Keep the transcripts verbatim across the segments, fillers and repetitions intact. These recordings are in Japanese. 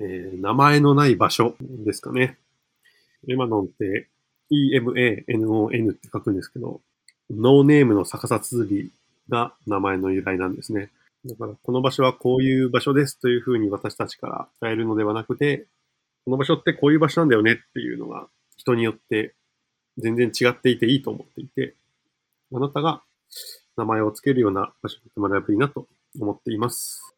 えー、名前のない場所ですかね。エマノンって、イー エム エー エヌ オー エヌ って書くんですけど、ノーネームの逆さ綴りが名前の由来なんですね。だから、この場所はこういう場所ですというふうに私たちから伝えるのではなくて、この場所ってこういう場所なんだよねっていうのが人によって全然違っていていいと思っていて、あなたが名前をつけるような場所にしてもらえばいいなと思っています。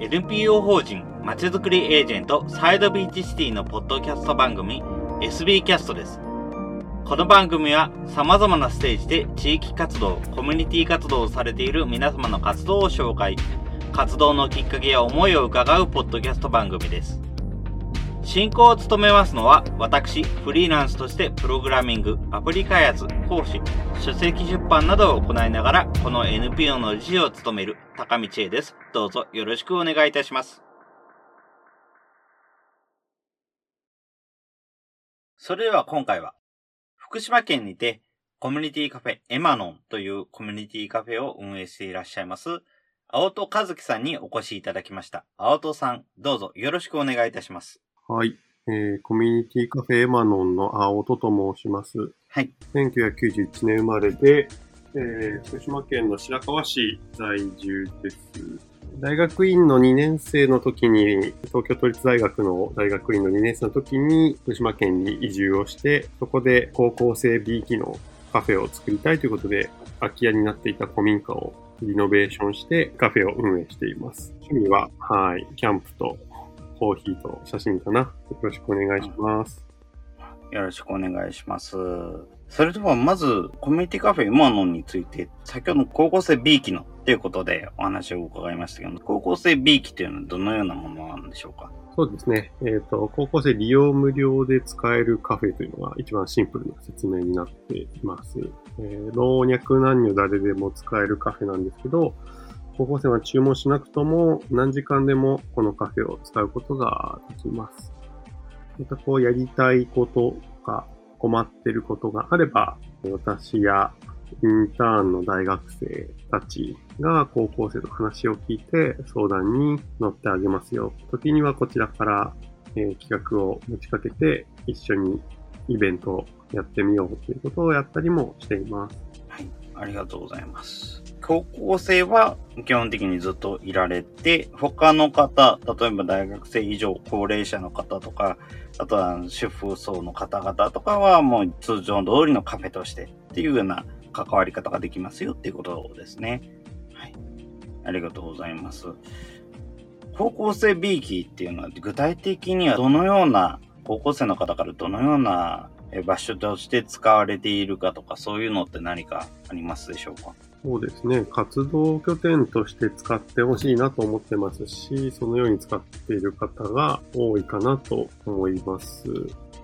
エヌ ピー オー 法人まちづくりエージェントサイドビーチシティのポッドキャスト番組 エスビー キャストです。この番組は様々なステージで地域活動、コミュニティ活動をされている皆様の活動を紹介、活動のきっかけや思いを伺うポッドキャスト番組です。進行を務めますのは私、フリーランスとしてプログラミング、アプリ開発、講師、書籍出版などを行いながらこの エヌ ピー オー の理事を務める高見千恵です。どうぞよろしくお願いいたします。それでは今回は福島県にてコミュニティカフェエマノンというコミュニティカフェを運営していらっしゃいます青戸和樹さんにお越しいただきました。青戸さん、どうぞよろしくお願いいたします。はい、えー、コミュニティカフェエマノンの青戸と申します。はい。せんきゅうひゃくきゅうじゅういちねん生まれで、えー、福島県の白河市在住です。大学院のにねん生の時に、東京都立大学の大学院のにねん生の時に、福島県に移住をして、そこで高校生 B 期のカフェを作りたいということで、空き家になっていた古民家をリノベーションしてカフェを運営しています。趣味は、はい、キャンプとコーヒーと写真かな。よろしくお願いします。よろしくお願いします。それではまず、コミュニティカフェエマノンについて、先ほどの高校生 B 期のということでお話を伺いましたけど、高校生 B 期というのはどのようなものなんでしょうか？そうですね。えっ、ー、と、高校生利用無料で使えるカフェというのが一番シンプルな説明になっています。えー、老若男女誰でも使えるカフェなんですけど、高校生は注文しなくとも何時間でもこのカフェを使うことができます。またこうやりたいこととか困ってることがあれば、私やインターンの大学生たちが高校生と話を聞いて相談に乗ってあげますよ。時にはこちらから、えー、企画を持ちかけて一緒にイベントをやってみようということをやったりもしています。はい、ありがとうございます。高校生は基本的にずっといられて、他の方、例えば大学生以上、高齢者の方とか、あとは主婦層の方々とかはもう通常通りのカフェとしてっていうような関わり方ができますよっていうことですね。はい。ありがとうございます。高校生 B 期っていうのは具体的にはどのような高校生の方からどのような場所として使われているかとかそういうのって何かありますでしょうか？そうですね。活動拠点として使ってほしいなと思ってますし、そのように使っている方が多いかなと思います。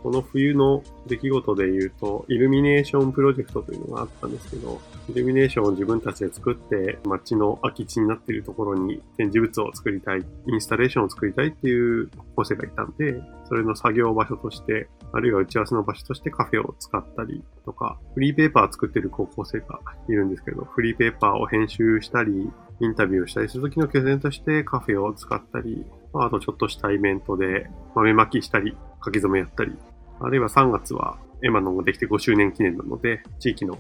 この冬の出来事で言うと、イルミネーションプロジェクトというのがあったんですけど、イルミネーションを自分たちで作って、街の空き地になっているところに展示物を作りたい、インスタレーションを作りたいっていう高校生がいたんで、それの作業場所として、あるいは打ち合わせの場所としてカフェを使ったりとか、フリーペーパーを作っている高校生がいるんですけど、フリーペーパーを編集したり、インタビューをしたりするときの拠点としてカフェを使ったり、あとちょっとしたイベントで豆まきしたり、書き初めやったり、あるいはさんがつはエマノンができてごしゅうねん記念なので、地域の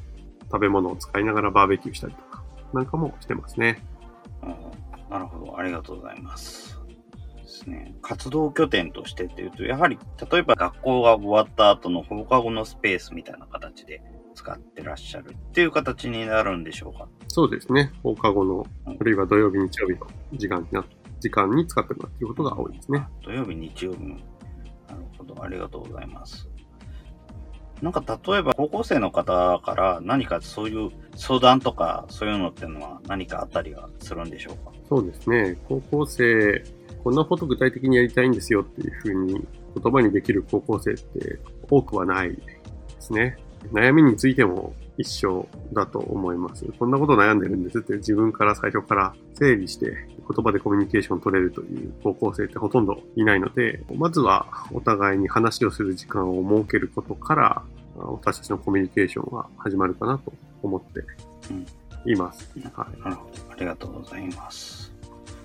食べ物を使いながらバーベキューしたりとか、なんかもしてますね。うん、なるほど。ありがとうございます。ですね。活動拠点としてっていうと、やはり、例えば学校が終わった後の放課後のスペースみたいな形で使ってらっしゃるっていう形になるんでしょうか？そうですね。放課後の、あるいは土曜日、日曜日の時間になって、時間に使ってもらうということが多いですね。土曜日、日曜日のなるほど、ありがとうございます。なんか例えば高校生の方から何かそういう相談とかそういうのっていうのは何かあったりはするんでしょうか？そうですね。高校生、こんなこと具体的にやりたいんですよっていうふうに言葉にできる高校生って多くはないですね。悩みについても一緒だと思います。こんなこと悩んでるんですって自分から最初から整理して言葉でコミュニケーション取れるという高校生ってほとんどいないので、まずはお互いに話をする時間を設けることから私たちのコミュニケーションが始まるかなと思っています、うん、はい、なるほど、ありがとうございます。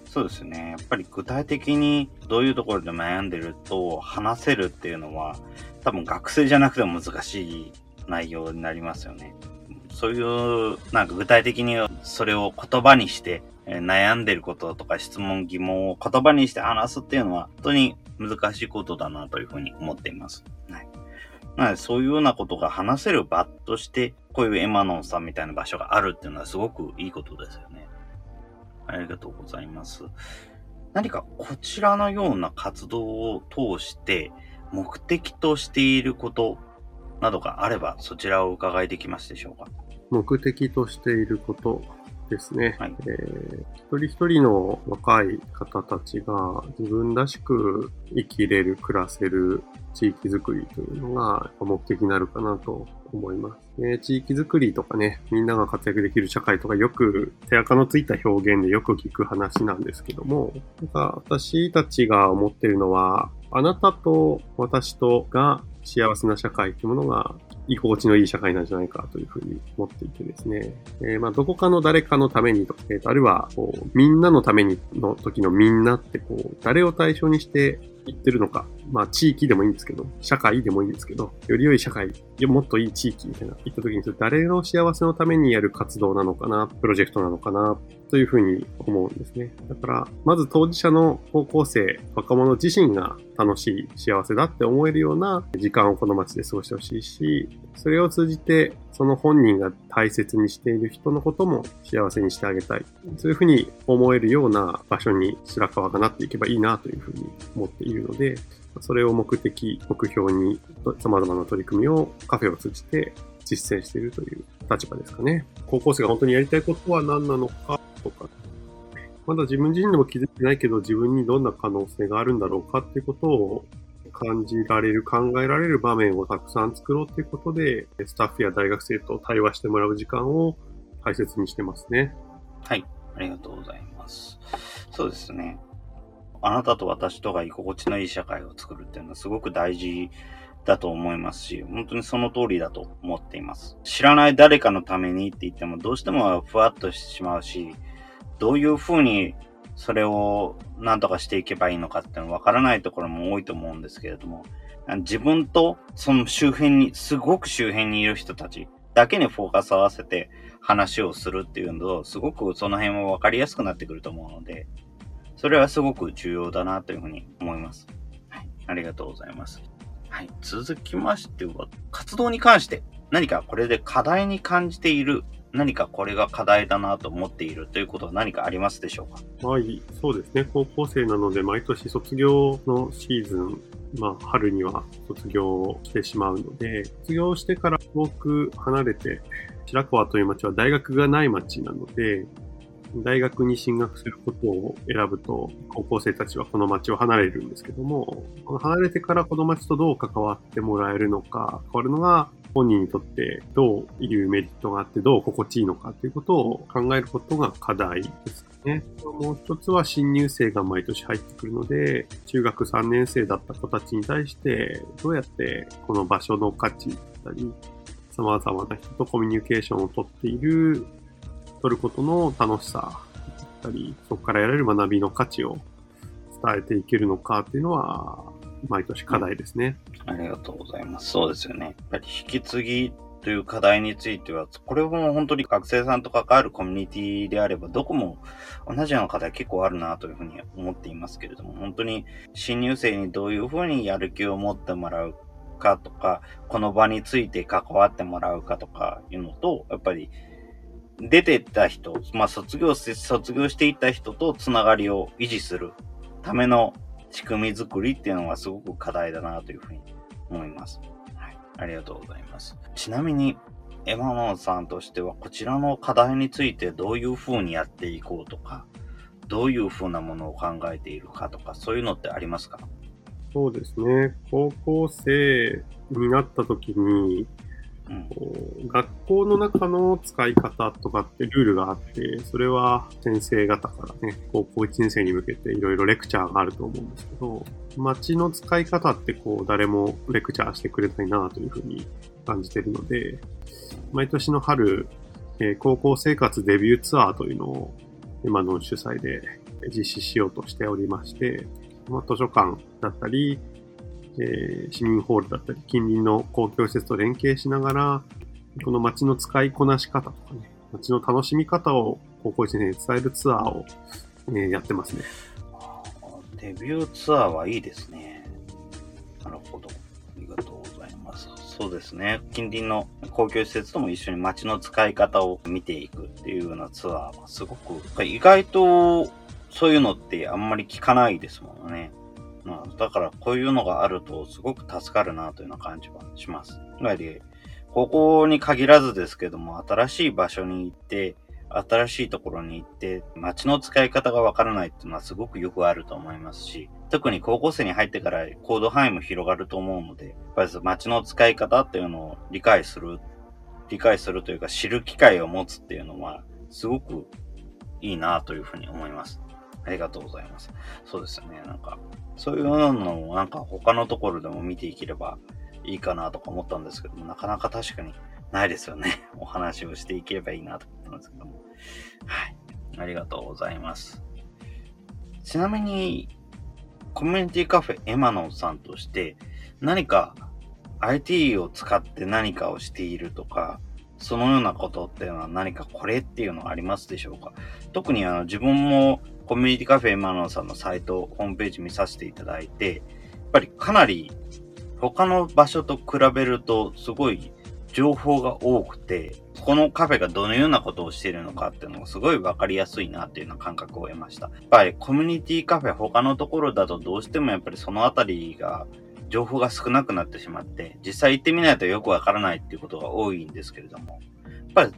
そうですね、やっぱり具体的にどういうところで悩んでると話せるっていうのは多分学生じゃなくても難しい内容になりますよね。そういうなんか具体的にそれを言葉にして悩んでることとか質問疑問を言葉にして話すっていうのは本当に難しいことだなというふうに思っています、はい。なのでそういうようなことが話せる場としてこういうエマノンさんみたいな場所があるっていうのはすごくいいことですよね。ありがとうございます。何かこちらのような活動を通して目的としていることなどがあればそちらを伺いできますでしょうか。目的としていることですね、はい。えー、一人一人の若い方たちが自分らしく生きれる、暮らせる地域づくりというのが目的になるかなと思います、ね。地域づくりとかね、みんなが活躍できる社会とかよく手垢のついた表現でよく聞く話なんですけども、なんか私たちが思っているのは、あなたと私とが幸せな社会というものが居心地のいい社会なんじゃないかというふうに思っていてですね、えー、まあどこかの誰かのためにと、えー、とあるいはこうみんなのためにの時のみんなってこう誰を対象にして言ってるのか、まあ地域でもいいんですけど、社会でもいいんですけど、より良い社会、もっといい地域みたいな言った時に誰の幸せのためにやる活動なのかな、プロジェクトなのかなというふうに思うんですね。だからまず当事者の高校生、若者自身が楽しい、幸せだって思えるような時間をこの街で過ごしてほしいし、それを通じてその本人が大切にしている人のことも幸せにしてあげたい、そういうふうに思えるような場所に白川がなっていけばいいなというふうに思っているので、それを目的、目標に様々な取り組みをカフェを通じて実践しているという立場ですかね。高校生が本当にやりたいことは何なのかとか、まだ自分自身でも気づいてないけど自分にどんな可能性があるんだろうかっていうことを感じられる、考えられる場面をたくさん作ろうということで、スタッフや大学生と対話してもらう時間を大切にしてますね。はい、ありがとうございます。そうですね。あなたと私とが居心地のいい社会を作るっていうのはすごく大事だと思いますし、本当にその通りだと思っています。知らない誰かのためにって言ってもどうしてもふわっとしてしまうし、どういうふうにそれを何とかしていけばいいのかっていうのわからないところも多いと思うんですけれども、自分とその周辺に、すごく周辺にいる人たちだけにフォーカスを合わせて話をするっていうのと、すごくその辺もわかりやすくなってくると思うので、それはすごく重要だなというふうに思います。はい、ありがとうございます。はい、続きましては、活動に関して何かこれで課題に感じている、何かこれが課題だなと思っているということは何かありますでしょうか？はい、そうですね。高校生なので毎年卒業のシーズン、まあ春には卒業してしまうので、卒業してから遠く離れて、白川という町は大学がない町なので、大学に進学することを選ぶと高校生たちはこの町を離れるんですけども、離れてからこの町とどう関わってもらえるのか、変わるのが本人にとってどういうメリットがあってどう心地いいのかということを考えることが課題ですね。もう一つは新入生が毎年入ってくるので、中学さんねん生だった子たちに対してどうやってこの場所の価値だったり、様々な人とコミュニケーションをとっている取ることの楽しさだったり、そこから得られる学びの価値を伝えていけるのかっていうのは毎年課題ですね、うん、ありがとうございます。そうですよね。やっぱり引き継ぎという課題については、これも本当に学生さんと関わるコミュニティであればどこも同じような課題結構あるなというふうに思っていますけれども、本当に新入生にどういうふうにやる気を持ってもらうかとか、この場について関わってもらうかとかいうのと、やっぱり出てった人、まあ卒業して、卒業していった人とつながりを維持するための仕組み作りっていうのはすごく課題だなというふうに思います。はい。ありがとうございます。ちなみに、エマノンさんとしてはこちらの課題についてどういうふうにやっていこうとか、どういうふうなものを考えているかとか、そういうのってありますか？そうですね。高校生になった時に、うん、学校の中の使い方とかってルールがあって、それは先生方からね、高校いちねん生に向けていろいろレクチャーがあると思うんですけど、街の使い方ってこう誰もレクチャーしてくれないなというふうに感じているので、毎年の春、えー、高校生活デビューツアーというのをエマノン主催で実施しようとしておりまして、まあ、図書館だったり、えー、市民ホールだったり近隣の公共施設と連携しながらこの街の使いこなし方とかね、街の楽しみ方を高校いちねんに伝えるツアーを、えー、やってますね。デビューツアーはいいですね。なるほど、ありがとうございます。そうですね、近隣の公共施設とも一緒に街の使い方を見ていくっていうようなツアーはすごく意外とそういうのってあんまり聞かないですもんね。だからこういうのがあるとすごく助かるなというような感じはします。やはりここに限らずですけども、新しい場所に行って新しいところに行って街の使い方がわからないっていうのはすごくよくあると思いますし、特に高校生に入ってから行動範囲も広がると思うので、やっぱり街の使い方っていうのを理解する理解するというか知る機会を持つっていうのはすごくいいなというふうに思います。ありがとうございます。そうですね。なんか、そういうのをなんか他のところでも見ていければいいかなとか思ったんですけども、なかなか確かにないですよね。お話をしていければいいなと思ったんですけども。はい。ありがとうございます。ちなみに、コミュニティカフェエマノンさんとして、何か アイティー を使って何かをしているとか、そのようなことっていうのは何かこれっていうのはありますでしょうか？特にあの自分もコミュニティカフェエマノンさんのサイト、ホームページ見させていただいて、やっぱりかなり他の場所と比べるとすごい情報が多くて、このカフェがどのようなことをしているのかっていうのがすごいわかりやすいなっていうような感覚を得ました。やっぱりコミュニティカフェ他のところだとどうしてもやっぱりそのあたりが情報が少なくなってしまって、実際行ってみないとよくわからないっていうことが多いんですけれども、やっぱり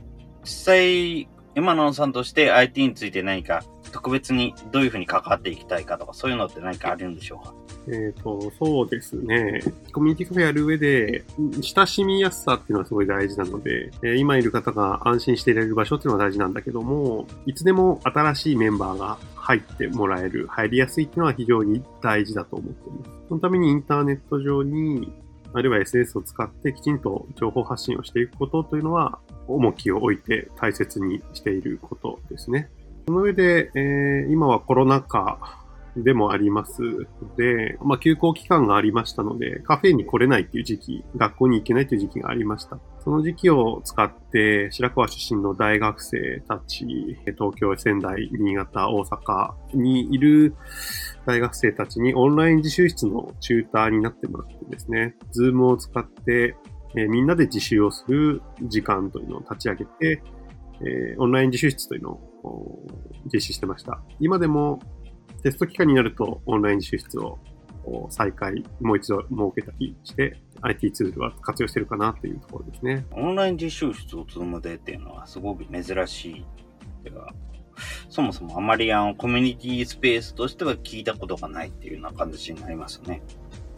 実際エマノンさんとして アイティー について何か特別にどういうふうに関わっていきたいかとかそういうのって何かあるんでしょうか？えっと、そうですね。コミュニティカフェやる上で親しみやすさっていうのはすごい大事なので、今いる方が安心していられる場所っていうのは大事なんだけども、いつでも新しいメンバーが入ってもらえる、入りやすいっていうのは非常に大事だと思っています。そのためにインターネット上にあるいは エスエヌエス を使ってきちんと情報発信をしていくことというのは重きを置いて大切にしていることですね。その上で、えー、今はコロナ禍でもありますので、まあ、休校期間がありましたので、カフェに来れないという時期、学校に行けないという時期がありました。その時期を使って、白川出身の大学生たち、東京、仙台、新潟、大阪にいる大学生たちにオンライン自習室のチューターになってもらってですね、Zoom を使って、えー、みんなで自習をする時間というのを立ち上げて、えー、オンライン自習室というのを実施してました。今でもテスト期間になるとオンライン自習室を再開、もう一度設けたりして アイティー ツールは活用してるかなというところですね。オンライン自習室を積むでっていうのはすごく珍しい。てかそもそもあまりあのコミュニティスペースとしては聞いたことがないっていうような感じになりますね。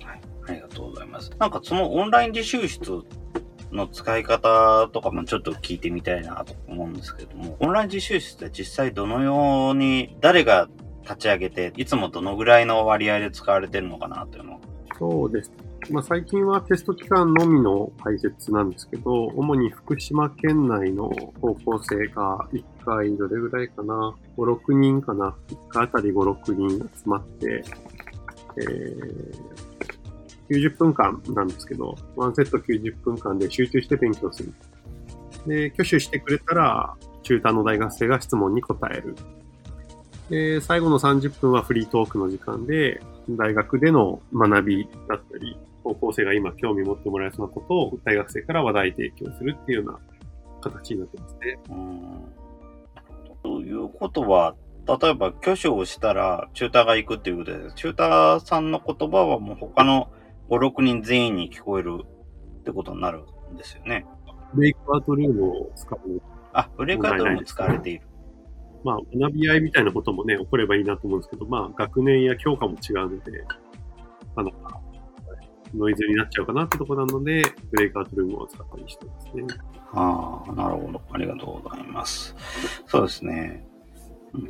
はい、ありがとうございます。なんかそのオンライン自習室の使い方とかもちょっと聞いてみたいなと思うんですけども、オンライン自習室って実際どのように誰が立ち上げて、いつもどのぐらいの割合で使われてるのかなというの。そうです。まあ、最近はテスト期間のみの開設なんですけど、主に福島県内の高校生がいっかいどれぐらいかな、ご、ろくにんかな、いっかいあたりご、ろくにん集まって、えーきゅうじゅっぷんかんなんですけど、ワンセットきゅうじゅっぷんかんで集中して勉強する。で、挙手してくれたら、チューターの大学生が質問に答える。で、最後のさんじゅっぷんはフリートークの時間で、大学での学びだったり、高校生が今興味持ってもらえそうなことを大学生から話題提供するっていうような形になってますね。うーん。ということは、例えば挙手をしたらチューターが行くっていうことで、チューターさんの言葉はもう他のご、ろくにん全員に聞こえるってことになるんですよね。ブレイクアウトルームを使う。あ、ブレイクアウトルームを使われている。まあ、学び合いみたいなこともね、起こればいいなと思うんですけど、まあ、学年や教科も違うので、なかなかノイズになっちゃうかなってところなので、ブレイクアウトルームを使ったりしてますね。ああ、なるほど。ありがとうございます。そうですね。うん、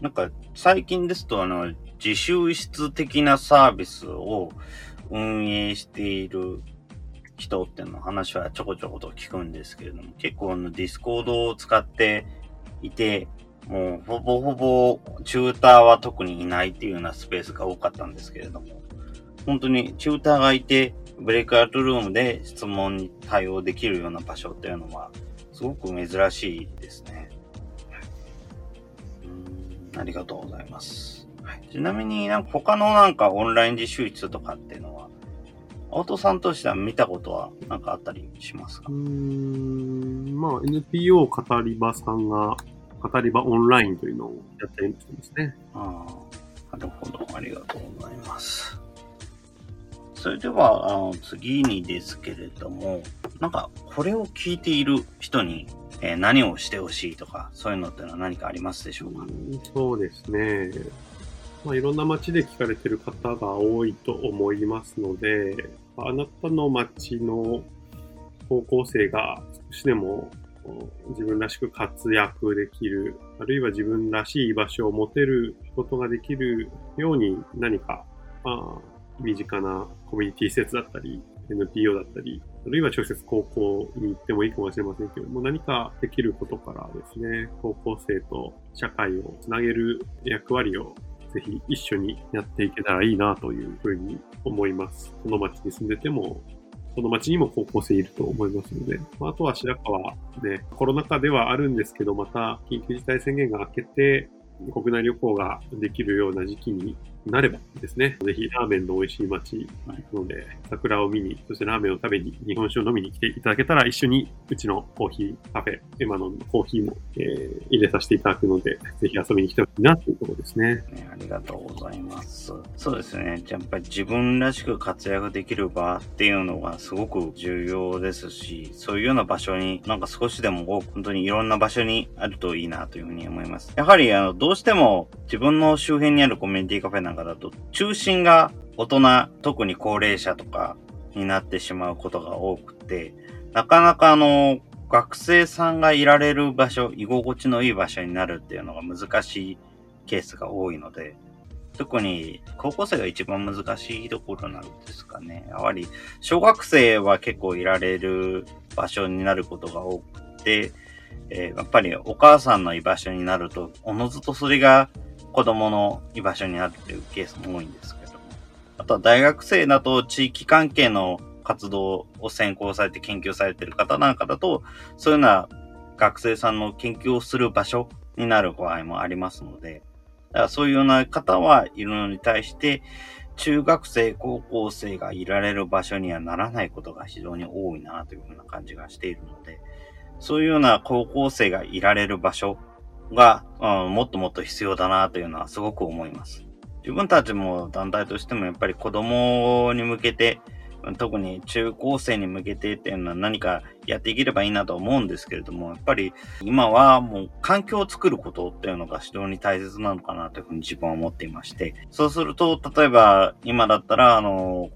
なんか最近ですと、あの、自習室的なサービスを運営している人っての話はちょこちょこと聞くんですけれども、結構あのディスコードを使っていて、もうほぼほぼチューターは特にいないっていうようなスペースが多かったんですけれども、本当にチューターがいてブレイクアウトルームで質問に対応できるような場所っていうのはすごく珍しいですね。うーん、ありがとうございます。はい、ちなみになんか他のなんかオンライン自習室とかっていうのは、青戸さんとしては見たことは何かあったりしますか？うーん、まあ エヌピーオー 語り場さんが語り場オンラインというのをやっているんですね。ああ、なるほど、ありがとうございます。それではあの次にですけれども、なんかこれを聞いている人に、えー、何をしてほしいとかそういうのってのは何かありますでしょうか？そうですね。まあ、いろんな街で聞かれている方が多いと思いますので、あなたの街の高校生が少しでも自分らしく活躍できる、あるいは自分らしい居場所を持てることができるように、何か、まあ、身近なコミュニティ施設だったり エヌピーオー だったり、あるいは直接高校に行ってもいいかもしれませんけども、何かできることからですね、高校生と社会をつなげる役割をぜひ一緒にやっていけたらいいなというふうに思います。この町に住んでても、この町にも高校生いると思いますので、あとは白川ね、コロナ禍ではあるんですけど、また緊急事態宣言が明けて、国内旅行ができるような時期になればですね、ぜひラーメンの美味しい町なので、桜を見に、そしてラーメンを食べに、日本酒を飲みに来ていただけたら、一緒にうちのコーヒーカフェ、エマノンのコーヒーも、えー、入れさせていただくので、ぜひ遊びに来てほしいなというところですね。ありがとうございます。そうですね。やっぱり自分らしく活躍できる場っていうのがすごく重要ですし、そういうような場所になんか少しでも多く、本当にいろんな場所にあるといいなというふうに思います。やはりあのどうしても自分の周辺にあるコミュニティカフェなんかだと中心が大人、特に高齢者とかになってしまうことが多くて、なかなかあの学生さんがいられる場所、居心地のいい場所になるっていうのが難しいケースが多いので、特に高校生が一番難しいところなんですかね。やはり小学生は結構いられる場所になることが多くて、えー、やっぱりお母さんの居場所になると、おのずとそれが子供の居場所になるというケースも多いんですけども、あとは大学生だと地域関係の活動を専攻されて研究されている方なんかだと、そういうような学生さんの研究をする場所になる場合もありますので、だからそういうような方はいるのに対して、中学生、高校生がいられる場所にはならないことが非常に多いなというふうな感じがしているので、そういうような高校生がいられる場所が、うん、もっともっと必要だなというのはすごく思います。自分たちも団体としてもやっぱり子供に向けて、特に中高生に向けてっていうのは何かやっていければいいなと思うんですけれども、やっぱり今はもう環境を作ることっていうのが非常に大切なのかなというふうに自分は思っていまして、そうすると例えば今だったらあの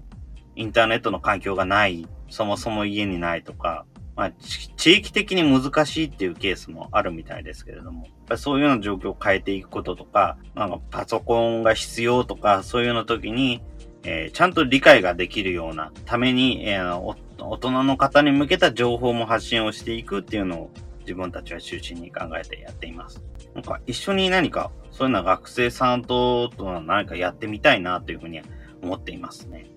インターネットの環境がない、そもそも家にないとか、まあ、地域的に難しいっていうケースもあるみたいですけれども、そういうような状況を変えていくこととか、なんかパソコンが必要とか、そういうような時に、えー、ちゃんと理解ができるようなために、えー、大人の方に向けた情報も発信をしていくっていうのを自分たちは中心に考えてやっています。なんか一緒に何か、そういうような学生さんと何かやってみたいなというふうに思っていますね。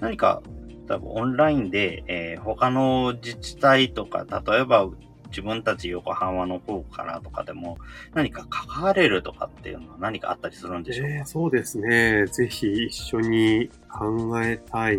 何か、多分オンラインで、えー、他の自治体とか、例えば自分たち横浜の方からとかでも何か関われるとかっていうのは何かあったりするんでしょうか？えー、そうですね。ぜひ一緒に考えたい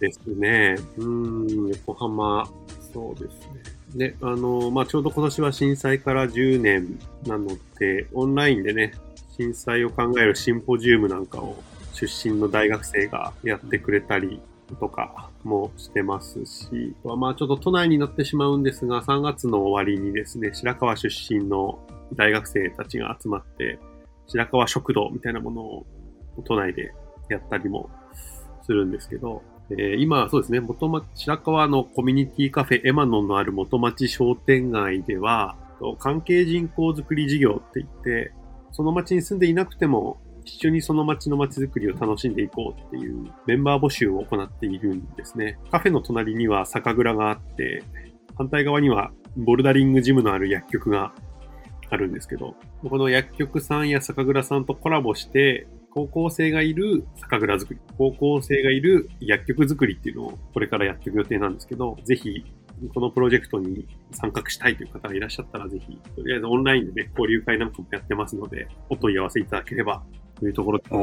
ですね。うーん、横浜、そうですね。で、あの、まあ、ちょうど今年は震災からじゅうねんなので、オンラインでね、震災を考えるシンポジウムなんかを出身の大学生がやってくれたり、うんとかもしてますし、まあちょっと都内になってしまうんですが、さんがつの終わりにですね、白川出身の大学生たちが集まって、白川食堂みたいなものを都内でやったりもするんですけど、えー、今、そうですね、元町、白川のコミュニティカフェエマノンのある元町商店街では、関係人口づくり事業って言って、その町に住んでいなくても、一緒にその町の町づくりを楽しんでいこうっていうメンバー募集を行っているんですね。カフェの隣には酒蔵があって、反対側にはボルダリングジムのある薬局があるんですけど、この薬局さんや酒蔵さんとコラボして、高校生がいる酒蔵作り、高校生がいる薬局作りっていうのをこれからやっていく予定なんですけど、ぜひこのプロジェクトに参画したいという方がいらっしゃったら、ぜひとりあえずオンラインでね、交流会なんかもやってますので、お問い合わせいただければというところで、は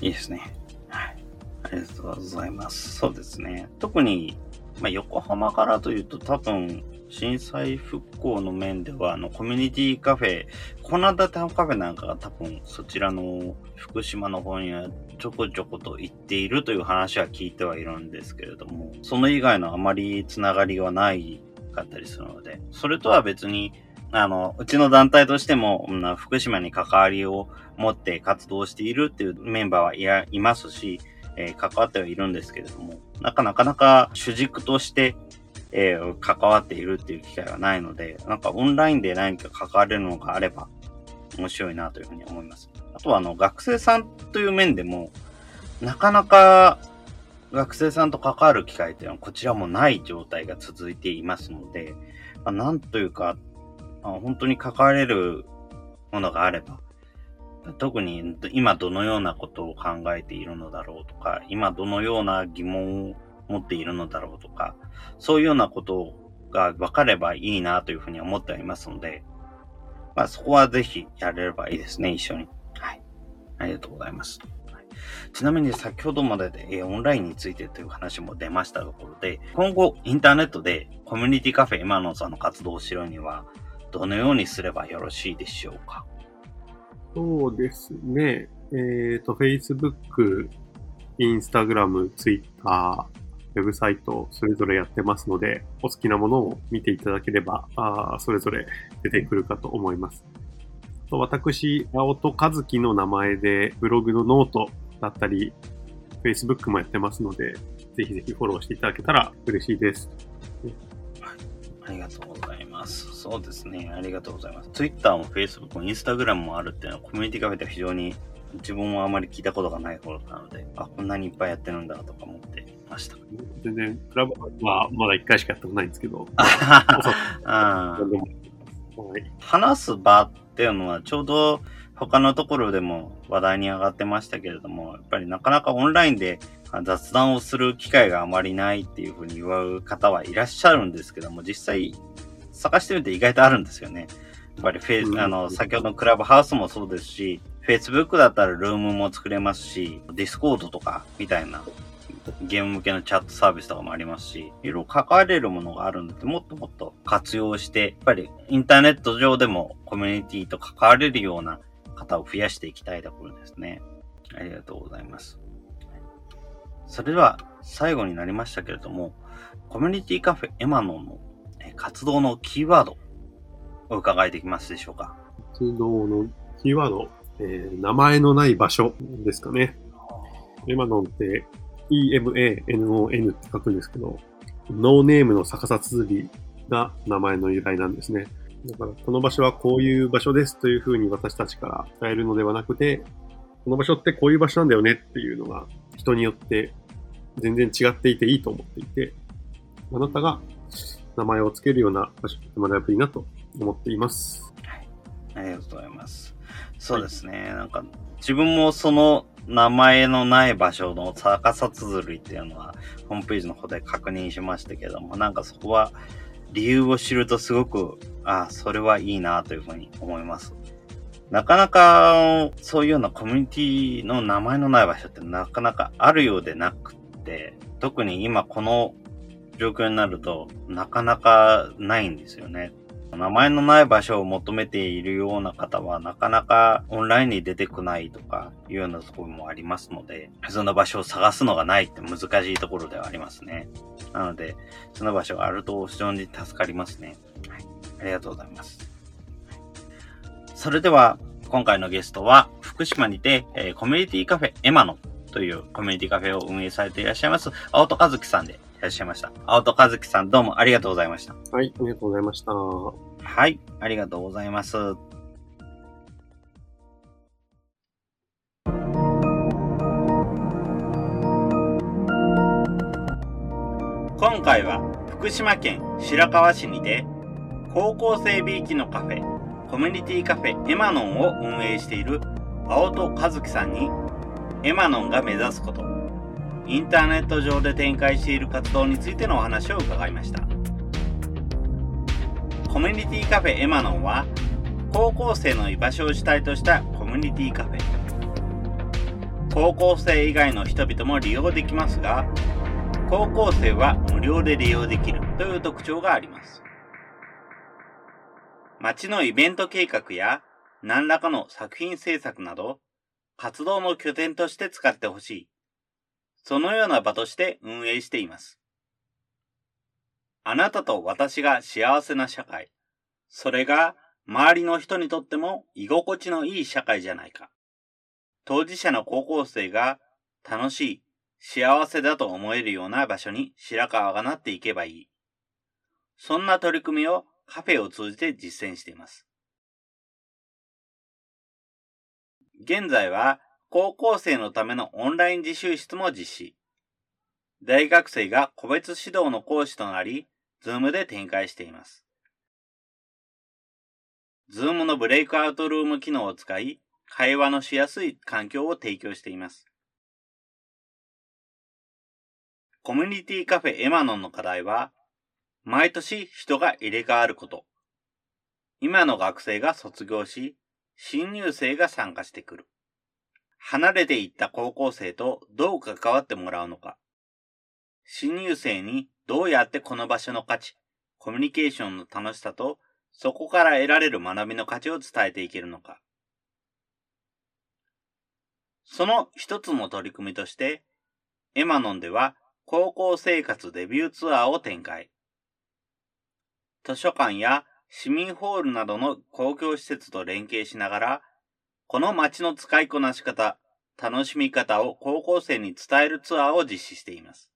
い、いいですね。はい、ありがとうございます。そうですね。特に、まあ、横浜からというと多分震災復興の面ではあのコミュニティカフェ、この間タウンカフェなんかが多分そちらの福島の方にはちょこちょこと行っているという話は聞いてはいるんですけれども、その以外のあまりつながりはないかったりするので、それとは別にあのうちの団体としても福島に関わりを持って活動しているっていうメンバーはいや、いますし、えー、関わってはいるんですけれども、なかなかなか主軸として、えー、関わっているっていう機会はないので、なんかオンラインで何か関われるのがあれば面白いなというふうに思います。あとはあの学生さんという面でも、なかなか学生さんと関わる機会というのはこちらもない状態が続いていますので、まあ、なんというか、まあ、本当に関われるものがあれば、特に今どのようなことを考えているのだろうとか、今どのような疑問を持っているのだろうとか、そういうようなことが分かればいいなというふうに思っておりますので、まあそこはぜひやれればいいですね、一緒に。はい。ありがとうございます。ちなみに先ほどまでで、えー、オンラインについてという話も出ましたところで、今後インターネットでコミュニティカフェエマノンさんの活動をしろには、どのようにすればよろしいでしょうか？そうですね。えっと、Facebook、Instagram、Twitter、ウェブサイト、それぞれやってますので、お好きなものを見ていただければ、あそれぞれ出てくるかと思います。と私、青戸和樹の名前で、ブログのノートだったり、Facebook もやってますので、ぜひぜひフォローしていただけたら嬉しいです。ありがとうございます。そうですね。ありがとうございます。Twitter も Facebook も Instagram もあるっていうのは、コミュニティカフェでは非常に自分もあまり聞いたことがないことなので、あ、こんなにいっぱいやってるんだとか思ってました。全然、クラブはまだいっかいしかやったことないんですけど。あ話す場っていうのは、ちょうど他のところでも話題に上がってましたけれども、やっぱりなかなかオンラインで雑談をする機会があまりないっていうふうに言われる方はいらっしゃるんですけども、実際探してみて意外とあるんですよね。やっぱりフェイス、うん、あの、先ほどのクラブハウスもそうですし、Facebook だったらルームも作れますし、Discord とかみたいなゲーム向けのチャットサービスとかもありますし、いろいろ関われるものがあるので、もっともっと活用して、やっぱりインターネット上でもコミュニティと関われるような方を増やしていきたいところですね。ありがとうございます。それでは最後になりましたけれども、コミュニティカフェエマノンの活動のキーワードを伺いできますでしょうか？活動のキーワード、えー、名前のない場所ですかね。エマノンって イー エム エー エヌ オー エヌ って書くんですけど、ノーネームの逆さ綴りが名前の由来なんですね。だからこの場所はこういう場所ですというふうに私たちから伝えるのではなくて、この場所ってこういう場所なんだよねっていうのが人によって全然違っていていいと思っていて、あなたが名前をつけるような場所ってもらえばいいなと思っています。はい、ありがとうございます。そうですね。はい、なんか自分もその名前のない場所の逆さ綴りっていうのはホームページの方で確認しましたけども、なんかそこは理由を知るとすごく、あ、それはいいなというふうに思います。なかなかそういうようなコミュニティの名前のない場所ってなかなかあるようでなくって、特に今この状況になるとなかなかないんですよね。名前のない場所を求めているような方はなかなかオンラインに出てこないとかいうようなところもありますので、その場所を探すのがないって難しいところではありますね。なので、その場所があると非常に助かりますね。はい、ありがとうございます。それでは今回のゲストは福島にてコミュニティカフェエマノンというコミュニティカフェを運営されていらっしゃいます青戸和樹さんでいらっしゃいました。青戸和樹さん、どうもありがとうございました。はい、ありがとうございました。はい、ありがとうございます。今回は福島県白河市にて高校生びいきのカフェ、コミュニティカフェエマノンを運営している青戸和樹さんにエマノンが目指すこと、インターネット上で展開している活動についてのお話を伺いました。コミュニティカフェエマノンは高校生の居場所を主体としたコミュニティカフェ。高校生以外の人々も利用できますが、高校生は無料で利用できるという特徴があります。町のイベント計画や何らかの作品制作など活動の拠点として使ってほしい。そのような場として運営しています。あなたと私が幸せな社会、それが周りの人にとっても居心地のいい社会じゃないか。当事者の高校生が楽しい、幸せだと思えるような場所に白川がなっていけばいい。そんな取り組みをカフェを通じて実践しています。現在は高校生のためのオンライン自習室も実施。大学生が個別指導の講師となり、Zoom で展開しています。Zoom のブレイクアウトルーム機能を使い、会話のしやすい環境を提供しています。コミュニティカフェエマノンの課題は、毎年人が入れ替わること。今の学生が卒業し、新入生が参加してくる。離れていった高校生とどう関わってもらうのか。新入生にどうやってこの場所の価値、コミュニケーションの楽しさと、そこから得られる学びの価値を伝えていけるのか。その一つの取り組みとして、エマノンでは、高校生活デビューツアーを展開。図書館や市民ホールなどの公共施設と連携しながら、この街の使いこなし方、楽しみ方を高校生に伝えるツアーを実施しています。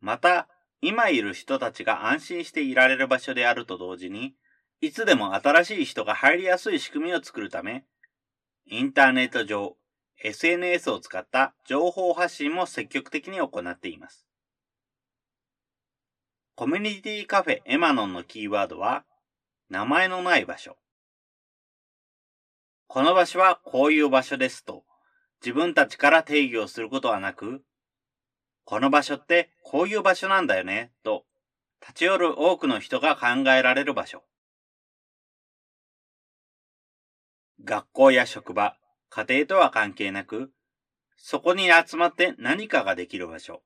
また、今いる人たちが安心していられる場所であると同時に、いつでも新しい人が入りやすい仕組みを作るため、インターネット上、エスエヌエス を使った情報発信も積極的に行っています。コミュニティカフェエマノンのキーワードは、名前のない場所。この場所はこういう場所ですと、自分たちから定義をすることはなく、この場所ってこういう場所なんだよね、と、立ち寄る多くの人が考えられる場所。学校や職場、家庭とは関係なく、そこに集まって何かができる場所。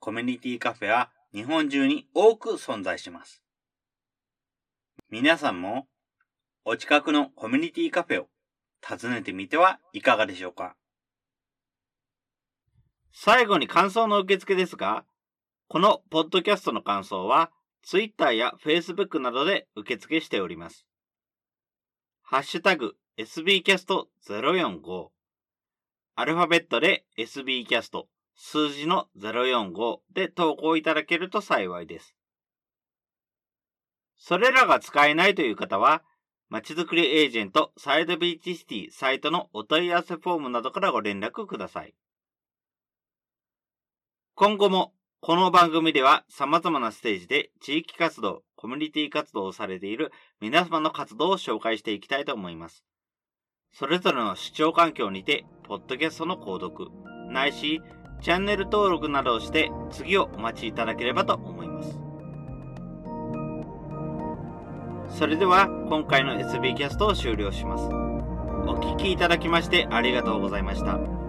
コミュニティカフェは日本中に多く存在します。皆さんもお近くのコミュニティカフェを訪ねてみてはいかがでしょうか。最後に感想の受付ですが、このポッドキャストの感想は Twitter や Facebook などで受付しております。ハッシュタグエスビーキャストゼロよんご、 アルファベットで エスビーキャスト、数字のゼロよんごで投稿いただけると幸いです。それらが使えないという方は、まちづくりエージェントサイドビーチシティサイトのお問い合わせフォームなどからご連絡ください。今後もこの番組では様々なステージで地域活動、コミュニティ活動をされている皆様の活動を紹介していきたいと思います。それぞれの視聴環境にて、ポッドキャストの購読、ないし、チャンネル登録などをして、次をお待ちいただければと思います。それでは、今回の エスビーキャストを終了します。お聞きいただきましてありがとうございました。